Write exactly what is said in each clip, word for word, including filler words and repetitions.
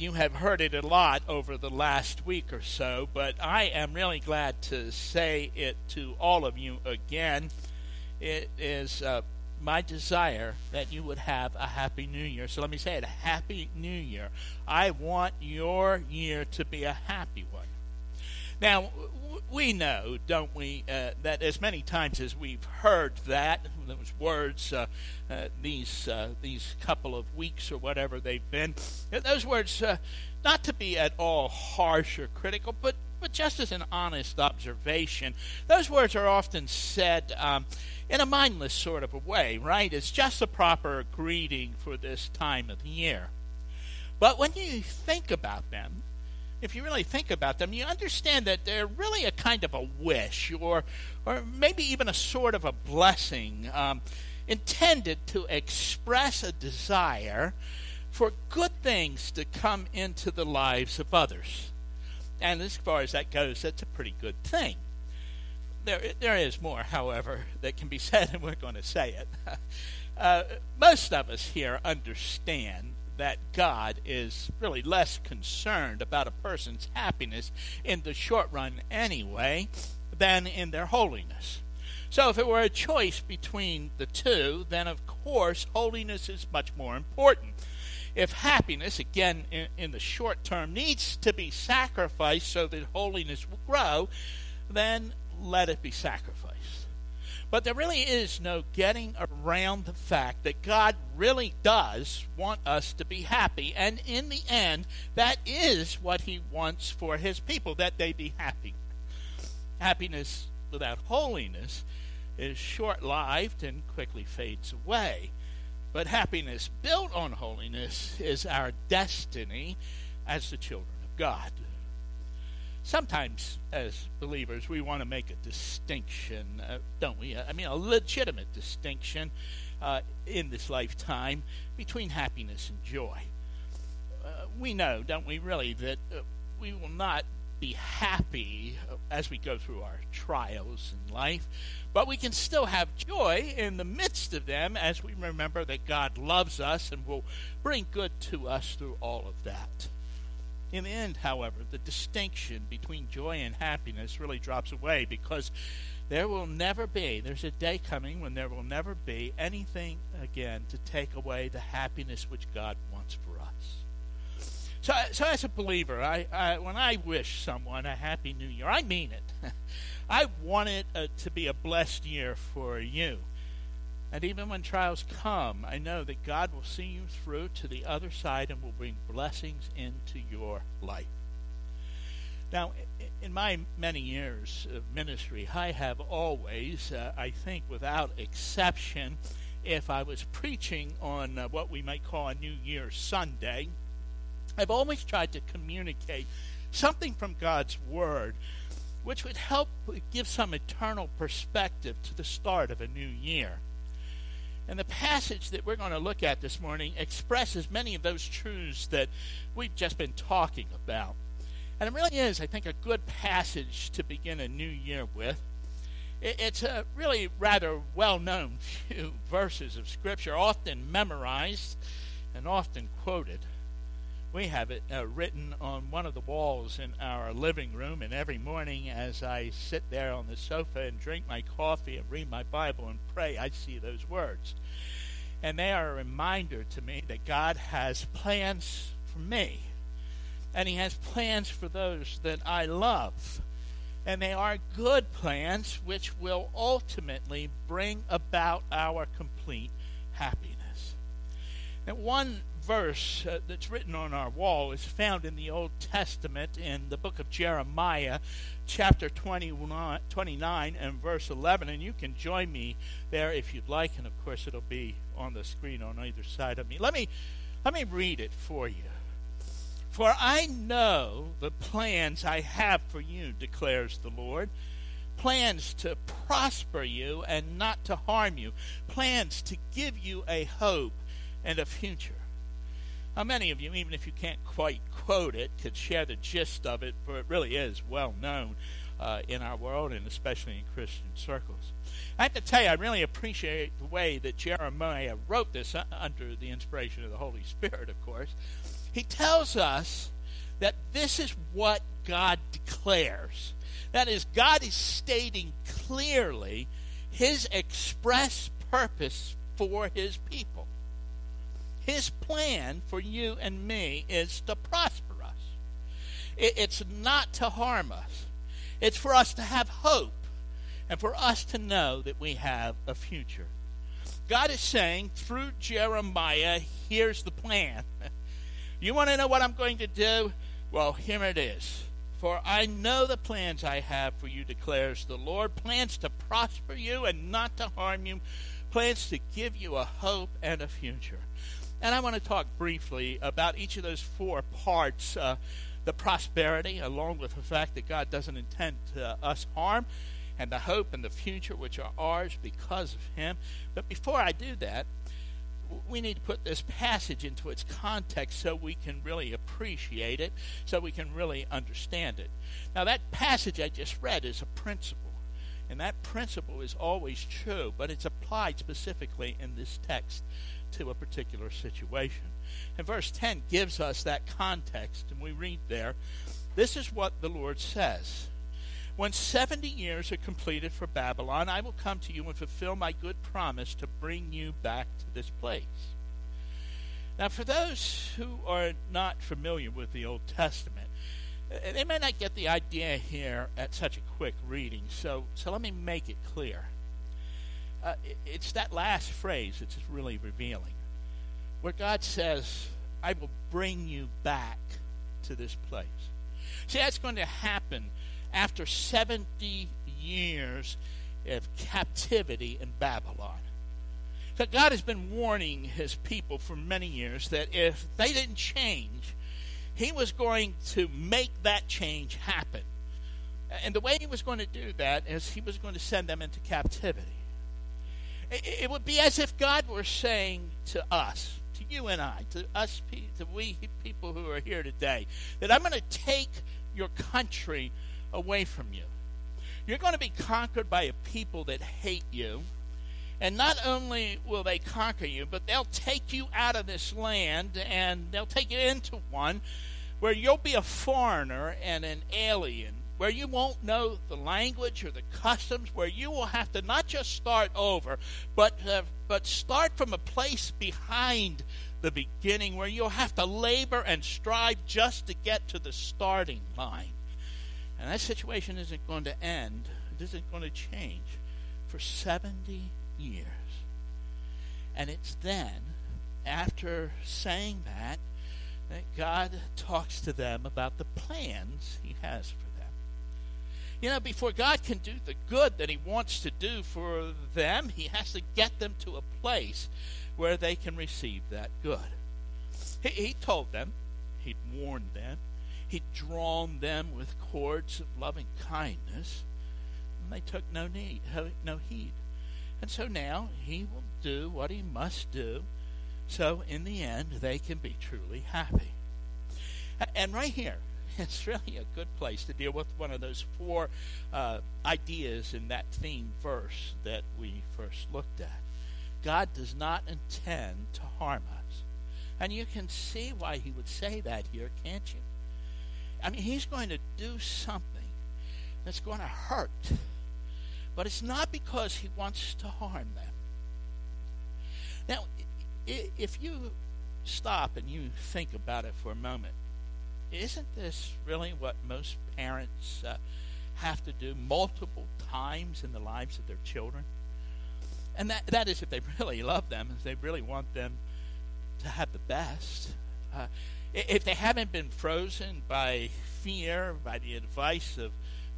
You have heard it a lot over the last week or so, but I am really glad to say it to all of you again. It is uh, my desire that you would have a Happy New Year. So let me say it, a Happy New Year. I want your year to be a happy one. Now, we know, don't we, uh, that as many times as we've heard that, those words, uh, uh, these uh, these couple of weeks or whatever they've been, those words, uh, not to be at all harsh or critical, but, but just as an honest observation, those words are often said um, in a mindless sort of a way, right? It's just a proper greeting for this time of the year. But when you think about them, if you really think about them, you understand that they're really a kind of a wish or or maybe even a sort of a blessing um, intended to express a desire for good things to come into the lives of others. And as far as that goes, that's a pretty good thing. There, there is more, however, that can be said, and we're going to say it. Uh, most of us here understand that God is really less concerned about a person's happiness in the short run anyway than in their holiness. So if it were a choice between the two, then of course holiness is much more important. If happiness, again, in, in the short term, needs to be sacrificed so that holiness will grow, then let it be sacrificed. But there really is no getting around the fact that God really does want us to be happy. And in the end, that is what he wants for his people, that they be happy. Happiness without holiness is short-lived and quickly fades away. But happiness built on holiness is our destiny as the children of God. Sometimes, as believers, we want to make a distinction, uh, don't we? I mean, a legitimate distinction uh, in this lifetime between happiness and joy. Uh, we know, don't we, really, that uh, we will not be happy as we go through our trials in life, but we can still have joy in the midst of them as we remember that God loves us and will bring good to us through all of that. In the end, however, the distinction between joy and happiness really drops away because there will never be, there's a day coming when there will never be anything again to take away the happiness which God wants for us. So, so as a believer, I, I, when I wish someone a Happy New Year, I mean it. I want it uh, to be a blessed year for you. And even when trials come, I know that God will see you through to the other side and will bring blessings into your life. Now, in my many years of ministry, I have always, uh, I think without exception, if I was preaching on uh, what we might call a New Year's Sunday, I've always tried to communicate something from God's Word which would help give some eternal perspective to the start of a new year. And the passage that we're going to look at this morning expresses many of those truths that we've just been talking about. And it really is, I think, a good passage to begin a new year with. It's a really rather well-known few verses of Scripture, often memorized and often quoted. We have it uh, written on one of the walls in our living room, and every morning as I sit there on the sofa and drink my coffee and read my Bible and pray, I see those words. And they are a reminder to me that God has plans for me, and he has plans for those that I love. And they are good plans which will ultimately bring about our complete happiness. Now, one verse uh, that's written on our wall is found in the Old Testament in the book of Jeremiah, chapter twenty-nine and verse eleven, and you can join me there if you'd like, and of course it'll be on the screen on either side of me. Let me let me read it for you. "For I know the plans I have for you, declares the Lord, plans to prosper you and not to harm you, plans to give you a hope and a future." Now, many of you, even if you can't quite quote it, could share the gist of it, for it really is well known uh, in our world and especially in Christian circles. I have to tell you, I really appreciate the way that Jeremiah wrote this uh, under the inspiration of the Holy Spirit, of course. He tells us that this is what God declares. That is, God is stating clearly his express purpose for his people. His plan for you and me is to prosper us. It's not to harm us. It's for us to have hope and for us to know that we have a future. God is saying through Jeremiah, here's the plan. You want to know what I'm going to do? Well, here it is. For I know the plans I have for you, declares the Lord, plans to prosper you and not to harm you, plans to give you a hope and a future. And I want to talk briefly about each of those four parts, uh, the prosperity, along with the fact that God doesn't intend uh, us harm, and the hope and the future which are ours because of him. But before I do that, we need to put this passage into its context so we can really appreciate it, so we can really understand it. Now, that passage I just read is a principle, and that principle is always true, but it's applied specifically in this text to a particular situation. And verse ten gives us that context, and we read there, this is what the Lord says. When seventy years are completed for Babylon, I will come to you and fulfill my good promise to bring you back to this place. Now, for those who are not familiar with the Old Testament, they may not get the idea here at such a quick reading, so, so let me make it clear. Uh, it's that last phrase that's really revealing, where God says, I will bring you back to this place. See, that's going to happen after seventy years of captivity in Babylon. So God has been warning his people for many years that if they didn't change, he was going to make that change happen. And the way he was going to do that is he was going to send them into captivity. It would be as if God were saying to us, to you and I, to us, to we people who are here today, that I'm going to take your country away from you. You're going to be conquered by a people that hate you, and not only will they conquer you, but they'll take you out of this land, and they'll take you into one where you'll be a foreigner and an alien, where you won't know the language or the customs, where you will have to not just start over, but uh, but start from a place behind the beginning, where you'll have to labor and strive just to get to the starting line. And that situation isn't going to end. It isn't going to change for seventy years. And it's then, after saying that, that God talks to them about the plans he has for them. You know, before God can do the good that he wants to do for them, he has to get them to a place where they can receive that good. He, he told them, he'd warned them, he'd drawn them with cords of loving kindness, and they took no need, no heed. And so now he will do what he must do, so in the end they can be truly happy. And right here, it's really a good place to deal with one of those four uh, ideas in that theme verse that we first looked at. God does not intend to harm us. And you can see why he would say that here, can't you? I mean, he's going to do something that's going to hurt, but it's not because he wants to harm them. Now, if you stop and you think about it for a moment, isn't this really what most parents uh, have to do multiple times in the lives of their children? And that, that is if they really love them, if they really want them to have the best. Uh, If they haven't been frozen by fear, by the advice of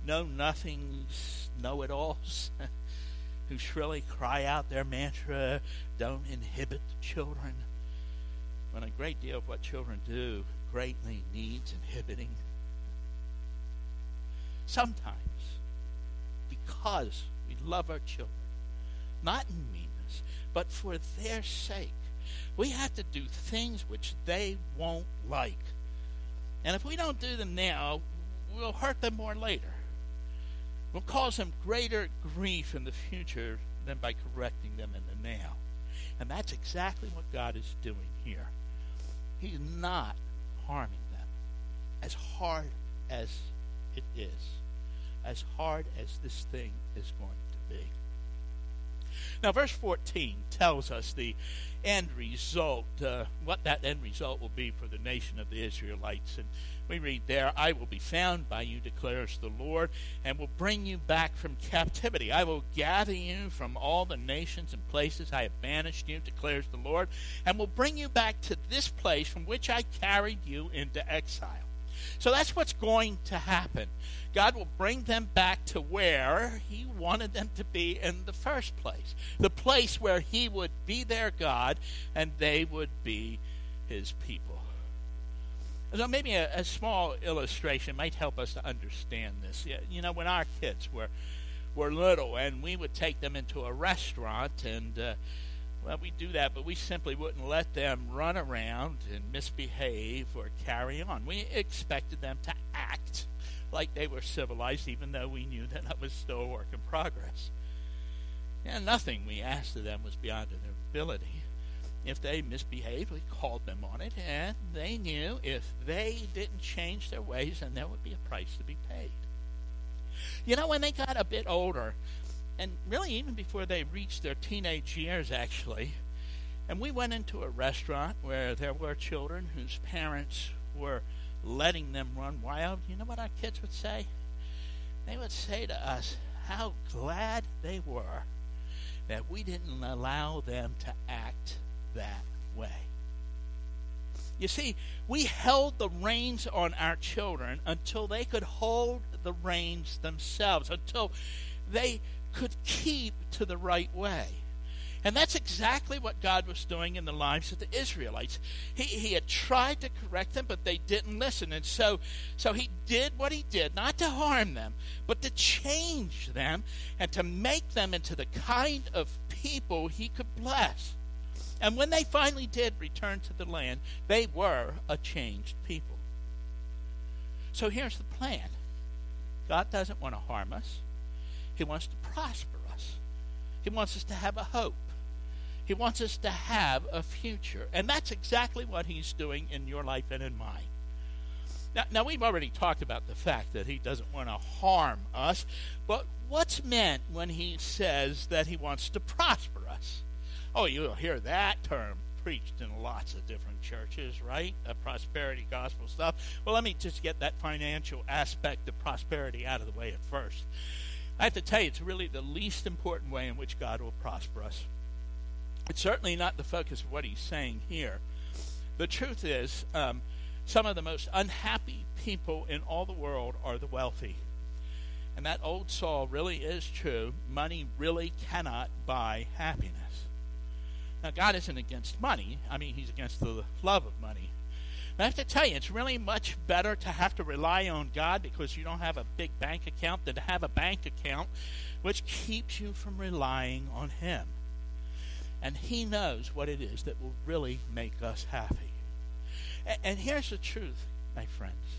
know-nothings, know-it-alls, who shrilly cry out their mantra, don't inhibit the children, when a great deal of what children do greatly needs inhibiting. Sometimes, because we love our children, not in meanness, but for their sake, we have to do things which they won't like. And if we don't do them now, we'll hurt them more later. We'll cause them greater grief in the future than by correcting them in the now. And that's exactly what God is doing here. He's not harming them. As hard as it is, as hard as this thing is going to be. Now, verse fourteen tells us the end result, uh, what that end result will be for the nation of the Israelites. And we read there, I will be found by you, declares the Lord, and will bring you back from captivity. I will gather you from all the nations and places I have banished you, declares the Lord, and will bring you back to this place from which I carried you into exile. So that's what's going to happen. God will bring them back to where he wanted them to be in the first place. The place where he would be their God and they would be his people. So maybe a, a small illustration might help us to understand this. You know, when our kids were, were little and we would take them into a restaurant and... Uh, Well, we do that, but we simply wouldn't let them run around and misbehave or carry on. We expected them to act like they were civilized, even though we knew that that was still a work in progress. And nothing we asked of them was beyond their ability. If they misbehaved, we called them on it, and they knew if they didn't change their ways, then there would be a price to be paid. You know, when they got a bit older... And really, even before they reached their teenage years, actually, and we went into a restaurant where there were children whose parents were letting them run wild, you know what our kids would say? They would say to us how glad they were that we didn't allow them to act that way. You see, we held the reins on our children until they could hold the reins themselves, until they... could keep to the right way. And that's exactly what God was doing in the lives of the Israelites. He, he had tried to correct them, but they didn't listen. And so, so he did what he did, not to harm them, but to change them and to make them into the kind of people he could bless. And when they finally did return to the land, they were a changed people. So here's the plan. God doesn't want to harm us. He wants to prosper us. He wants us to have a hope. He wants us to have a future. And that's exactly what he's doing in your life and in mine. Now, now we've already talked about the fact that he doesn't want to harm us. But what's meant when he says that he wants to prosper us? Oh, you'll hear that term preached in lots of different churches, right? The prosperity gospel stuff. Well, let me just get that financial aspect of prosperity out of the way at first. I have to tell you, it's really the least important way in which God will prosper us. It's certainly not the focus of what he's saying here. The truth is, um, some of the most unhappy people in all the world are the wealthy. And that old saw really is true. Money really cannot buy happiness. Now, God isn't against money. I mean, he's against the love of money. I have to tell you, it's really much better to have to rely on God because you don't have a big bank account than to have a bank account which keeps you from relying on him. And he knows what it is that will really make us happy. And, and here's the truth, my friends.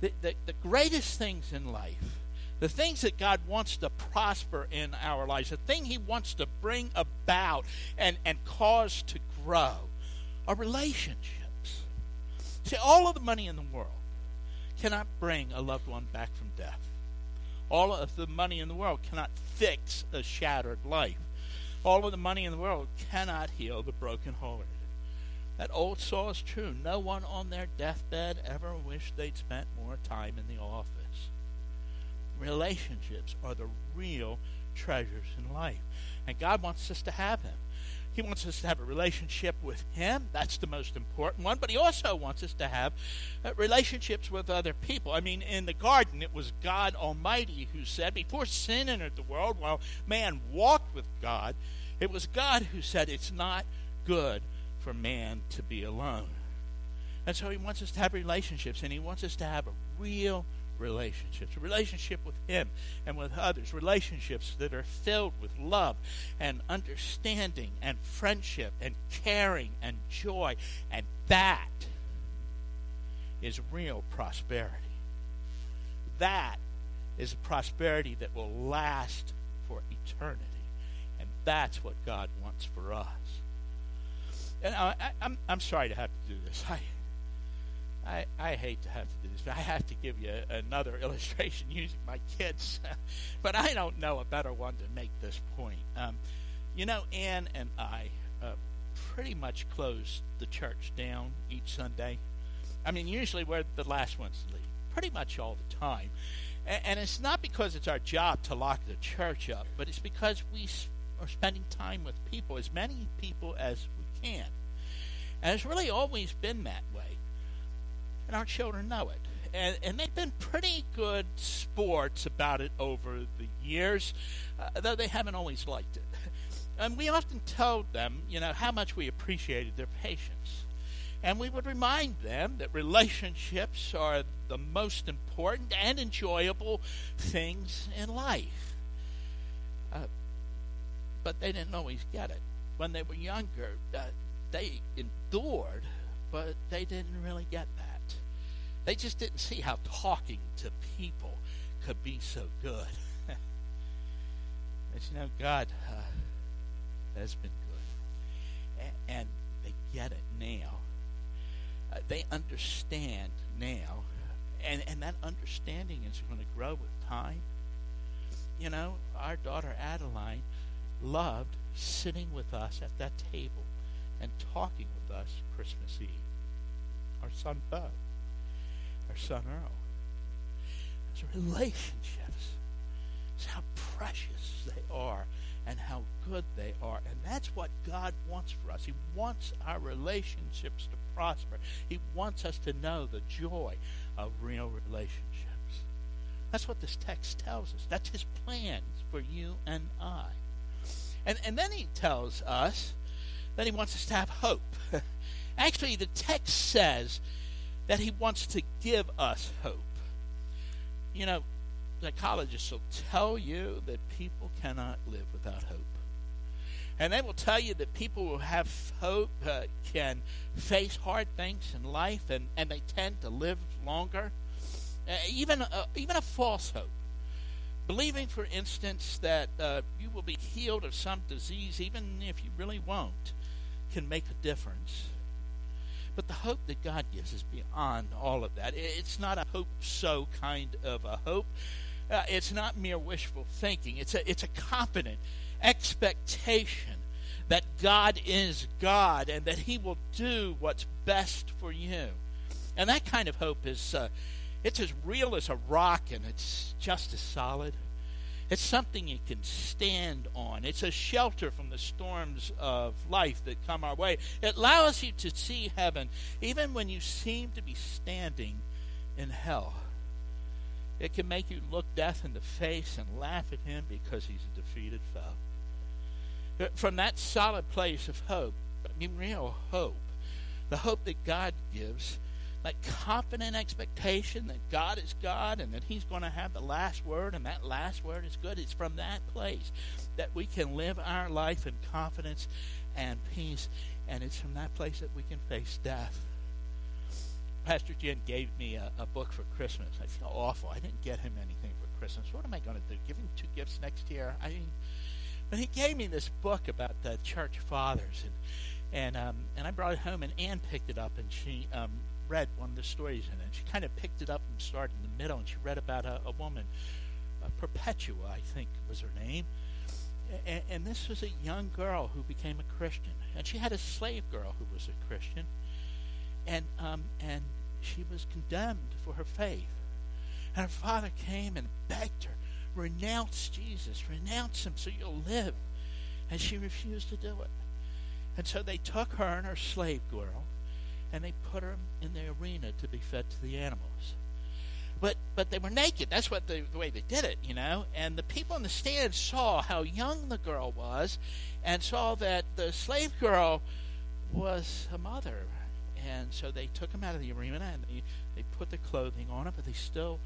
The, the, the greatest things in life, the things that God wants to prosper in our lives, the thing he wants to bring about and, and cause to grow are relationships. See, all of the money in the world cannot bring a loved one back from death. All of the money in the world cannot fix a shattered life. All of the money in the world cannot heal the brokenhearted. That old saw is true. No one on their deathbed ever wished they'd spent more time in the office. Relationships are the real treasures in life, and God wants us to have them. He wants us to have a relationship with him. That's the most important one. But he also wants us to have relationships with other people. I mean, in the garden, it was God Almighty who said, before sin entered the world, while man walked with God, it was God who said, it's not good for man to be alone. And so he wants us to have relationships, and he wants us to have a real relationships, a relationship with him and with others, relationships that are filled with love and understanding and friendship and caring and joy, and that is real prosperity. That is a prosperity that will last for eternity, and that's what God wants for us. And I, I, I'm I'm sorry to have to do this. I I, I hate to have to do this, but I have to give you another illustration using my kids. But I don't know a better one to make this point. Um, you know, Ann and I uh, pretty much closed the church down each Sunday. I mean, usually we're the last ones to leave, pretty much all the time. And, and it's not because it's our job to lock the church up, but it's because we sp- are spending time with people, as many people as we can. And it's really always been that way. And our children know it. And, and they've been pretty good sports about it over the years, uh, though they haven't always liked it. And we often told them, you know, how much we appreciated their patience. And we would remind them that relationships are the most important and enjoyable things in life. Uh, but they didn't always get it. When they were younger, uh, they endured, but they didn't really get that. They just didn't see how talking to people could be so good. But you know, God uh, has been good. A- and they get it now. Uh, they understand now. And, and that understanding is going to grow with time. You know, our daughter Adeline loved sitting with us at that table and talking with us Christmas Eve. Our son Bo, our son Earl. Those relationships, it's how precious they are and how good they are. And that's what God wants for us. He wants our relationships to prosper. He wants us to know the joy of real relationships. That's what this text tells us. That's his plans for you and I. And, and then he tells us that he wants us to have hope. Actually, the text says that he wants to give us hope. You know, psychologists will tell you that people cannot live without hope. And they will tell you that people who have hope uh, can face hard things in life, and, and they tend to live longer. Uh, even, uh, even a false hope. Believing, for instance, that uh, you will be healed of some disease, even if you really won't, can make a difference. But the hope that God gives is beyond all of that. It's not a hope so kind of a hope. Uh, it's not mere wishful thinking. It's a, it's a confident expectation that God is God and that he will do what's best for you. And that kind of hope is uh, it's as real as a rock, and it's just as solid. It's something you can stand on. It's a shelter from the storms of life that come our way. It allows you to see heaven, even when you seem to be standing in hell. It can make you look death in the face and laugh at him because he's a defeated foe. From that solid place of hope, I mean real hope, the hope that God gives, that confident expectation that God is God and that he's going to have the last word, and that last word is good. It's from that place that we can live our life in confidence and peace, and it's from that place that we can face death. Pastor Jen gave me a, a book for Christmas. I feel awful. I didn't get him anything for Christmas. What am I going to do? Give him two gifts next year? I mean, but he gave me this book about the church fathers, and and um, and I brought it home, and Ann picked it up, and she um. read one of the stories in it. She kind of picked it up and started in the middle, and she read about a, a woman, uh, Perpetua, I think was her name. And, and this was a young girl who became a Christian. And she had a slave girl who was a Christian. And um, and she was condemned for her faith. And her father came and begged her, renounce Jesus, renounce him so you'll live. And she refused to do it. And so they took her and her slave girl, and they put her in the arena to be fed to the animals. But but they were naked. That's what they, the way they did it, you know. And the people in the stands saw how young the girl was and saw that the slave girl was a mother. And so they took him out of the arena, and they, they put the clothing on him, but they still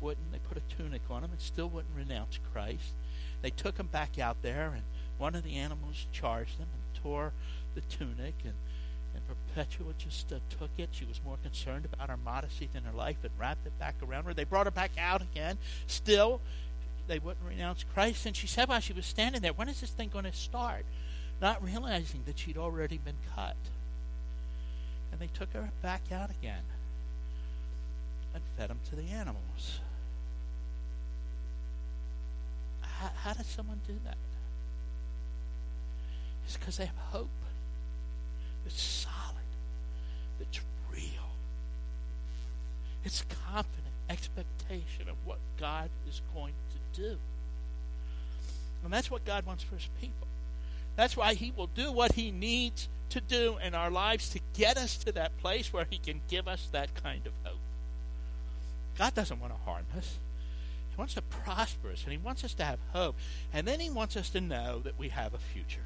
wouldn't. They put a tunic on him and still wouldn't renounce Christ. They took him back out there, and one of the animals charged him and tore the tunic, and And Perpetua just uh, took it. She was more concerned about her modesty than her life, and wrapped it back around her. They brought her back out again. Still, they wouldn't renounce Christ. And she said while she was standing there, when is this thing going to start? Not realizing that she'd already been cut. And they took her back out again. fed them to the animals. How, how does someone do that? It's because they have hope that's solid, that's real. It's confident expectation of what God is going to do. And that's what God wants for his people. That's why he will do what he needs to do in our lives to get us to that place where he can give us that kind of hope. God doesn't want to harm us. He wants to prosper us, and he wants us to have hope. And then he wants us to know that we have a future.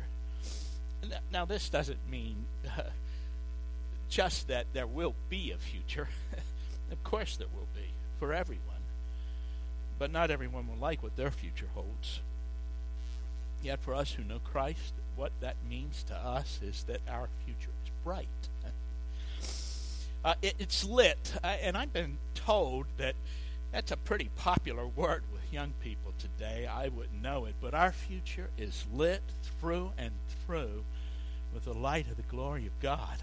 Now, this doesn't mean uh, just that there will be a future. Of course there will be, for everyone. But not everyone will like what their future holds. Yet for us who know Christ, what that means to us is that our future is bright. Uh, it, it's lit. I, and I've been told that that's a pretty popular word with young people today. I wouldn't know it. But our future is lit through and through with the light of the glory of God.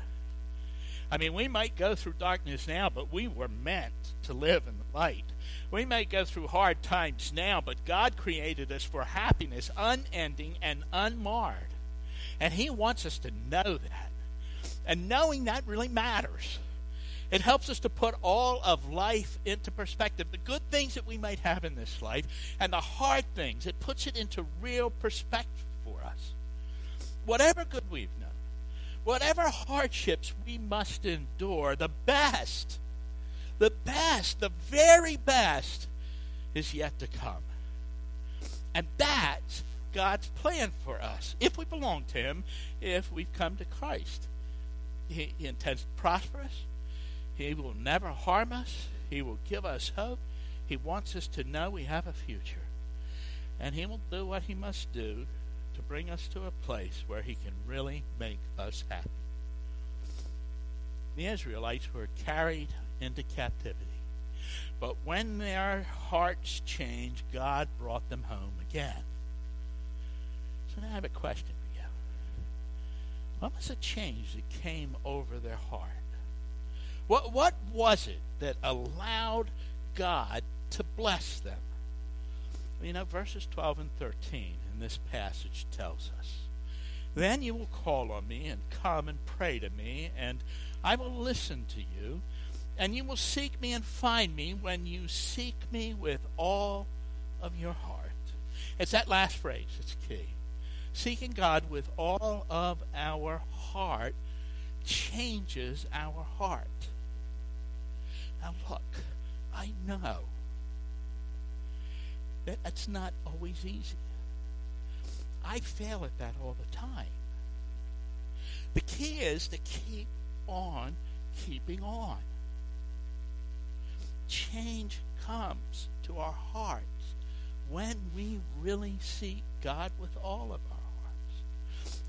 I mean, we might go through darkness now, but we were meant to live in the light. We may go through hard times now, but God created us for happiness, unending and unmarred. And he wants us to know that. And knowing that really matters. It helps us to put all of life into perspective. The good things that we might have in this life and the hard things, it puts it into real perspective for us. Whatever good we've known, whatever hardships we must endure, the best, the best, the very best is yet to come. And that's God's plan for us. If we belong to him, if we've come to Christ, he, he intends to prosper us. He will never harm us. He will give us hope. He wants us to know we have a future. And he will do what he must do to bring us to a place where he can really make us happy. The Israelites were carried into captivity. But when their hearts changed, God brought them home again. So now I have a question for you. What was the change that came over their heart? What, what was it that allowed God to bless them? Well, you know, verses twelve and thirteen in this passage tells us, "Then you will call on me and come and pray to me, and I will listen to you, and you will seek me and find me when you seek me with all of your heart." It's that last phrase that's key. Seeking God with all of our heart changes our heart. Now look, I know that it's not always easy. I fail at that all the time. The key is to keep on keeping on. Change comes to our hearts when we really seek God with all of our hearts.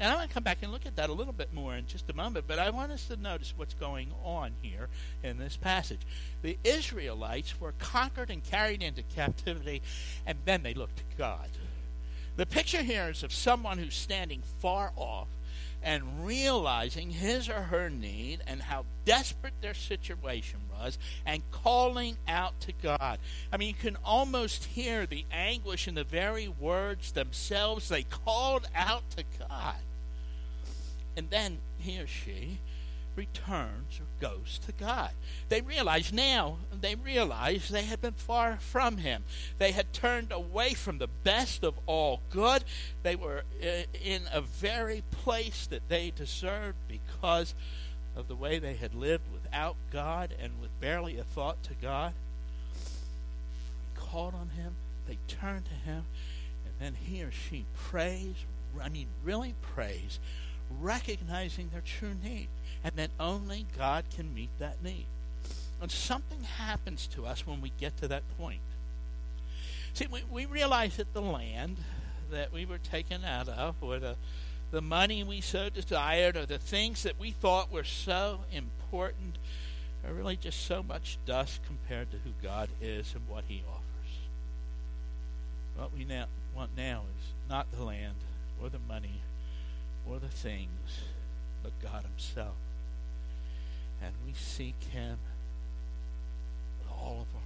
And I'm going to come back and look at that a little bit more in just a moment, but I want us to notice what's going on here in this passage. The Israelites were conquered and carried into captivity, and then they looked to God. The picture here is of someone who's standing far off and realizing his or her need and how desperate their situation was and calling out to God. I mean, you can almost hear the anguish in the very words themselves. They called out to God. And then he or she returns or goes to God. They realize now, they realize they had been far from him. They had turned away from the best of all good. They were in a very place that they deserved because of the way they had lived without God and with barely a thought to God. They called on him, they turned to him, and then he or she prays, I mean really prays, recognizing their true need, and that only God can meet that need. And something happens to us when we get to that point. See, we, we realize that the land that we were taken out of, or the, the money we so desired, or the things that we thought were so important, are really just so much dust compared to who God is and what he offers. What we now want now is not the land or the money or the things, but God himself. And we seek him with all of our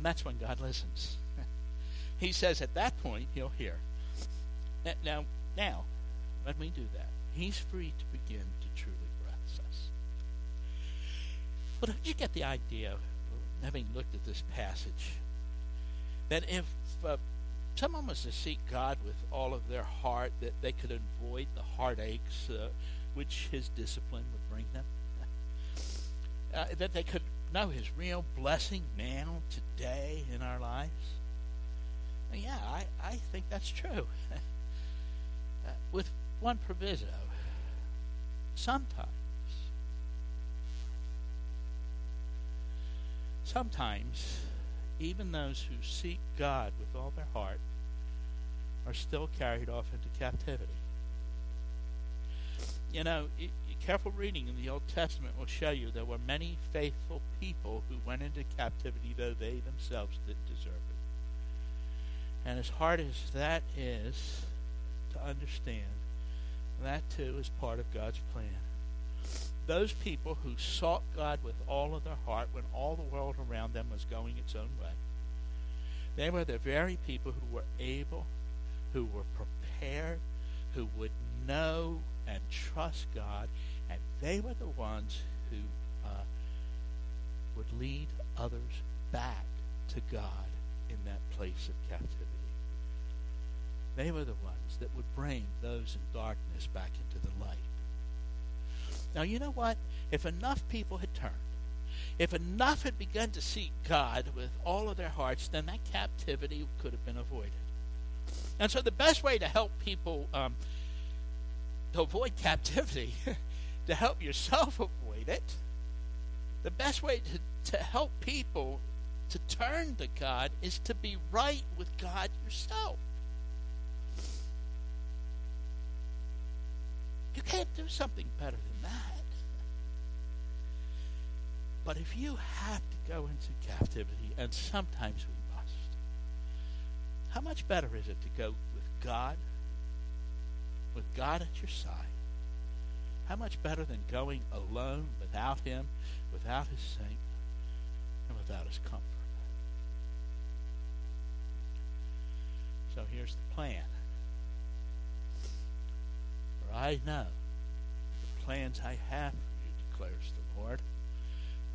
And that's when God listens. He says at that point, he'll hear. Now, now, when we do that, he's free to begin to truly bless us. But well, you get the idea, having looked at this passage, that if uh, someone was to seek God with all of their heart, that they could avoid the heartaches uh, which his discipline would bring them, uh, that they could know his real blessing now, today, in our lives. And yeah, I, I think that's true. uh, with one proviso, sometimes, sometimes, even those who seek God with all their heart are still carried off into captivity. You know, it, careful reading in the Old Testament will show you there were many faithful people who went into captivity, though they themselves didn't deserve it. And as hard as that is to understand, that too is part of God's plan. Those people who sought God with all of their heart when all the world around them was going its own way, they were the very people who were able, who were prepared, who would know and trust God, and they were the ones who uh, would lead others back to God in that place of captivity. They were the ones that would bring those in darkness back into the light. Now, you know what? If enough people had turned, if enough had begun to seek God with all of their hearts, then that captivity could have been avoided. And so the best way to help people um, to avoid captivity, to help yourself avoid it, the best way to, to help people to turn to God is to be right with God yourself. You can't do something better than that. But if you have to go into captivity, and sometimes we must, how much better is it to go with God, with God at your side? How much better than going alone without him, without his saint, and without his comfort? So here's the plan. I know the plans I have for you, declares the Lord,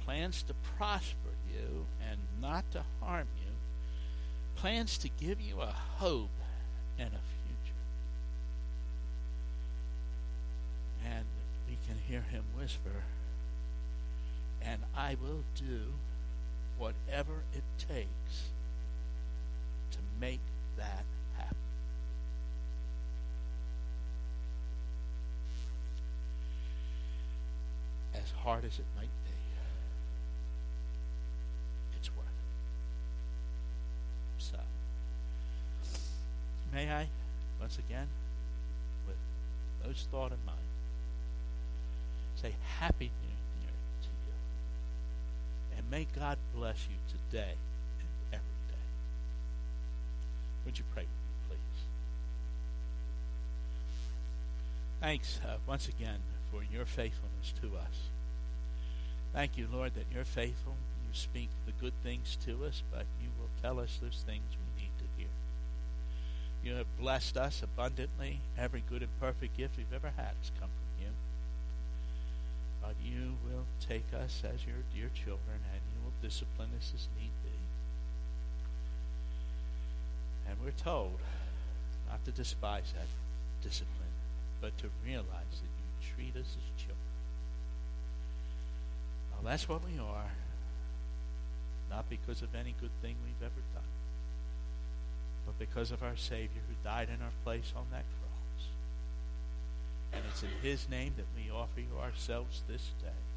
plans to prosper you and not to harm you, plans to give you a hope and a future. And we can hear him whisper, and I will do whatever it takes to make that happen. As hard as it might be, it's worth it. So, may I, once again, with those thoughts in mind, say Happy New Year to you. And may God bless you today and every day. Would you pray with me, please? Thanks uh, once again for your faithfulness to us. Thank you, Lord, that you're faithful. You speak the good things to us, but you will tell us those things we need to hear. You have blessed us abundantly. Every good and perfect gift we've ever had has come from you. But you will take us as your dear children, and you will discipline us as need be. And we're told not to despise that discipline, but to realize that treat us as children. Well, that's what we are, not because of any good thing we've ever done, but because of our Savior who died in our place on that cross. And it's in his name that we offer you ourselves this day.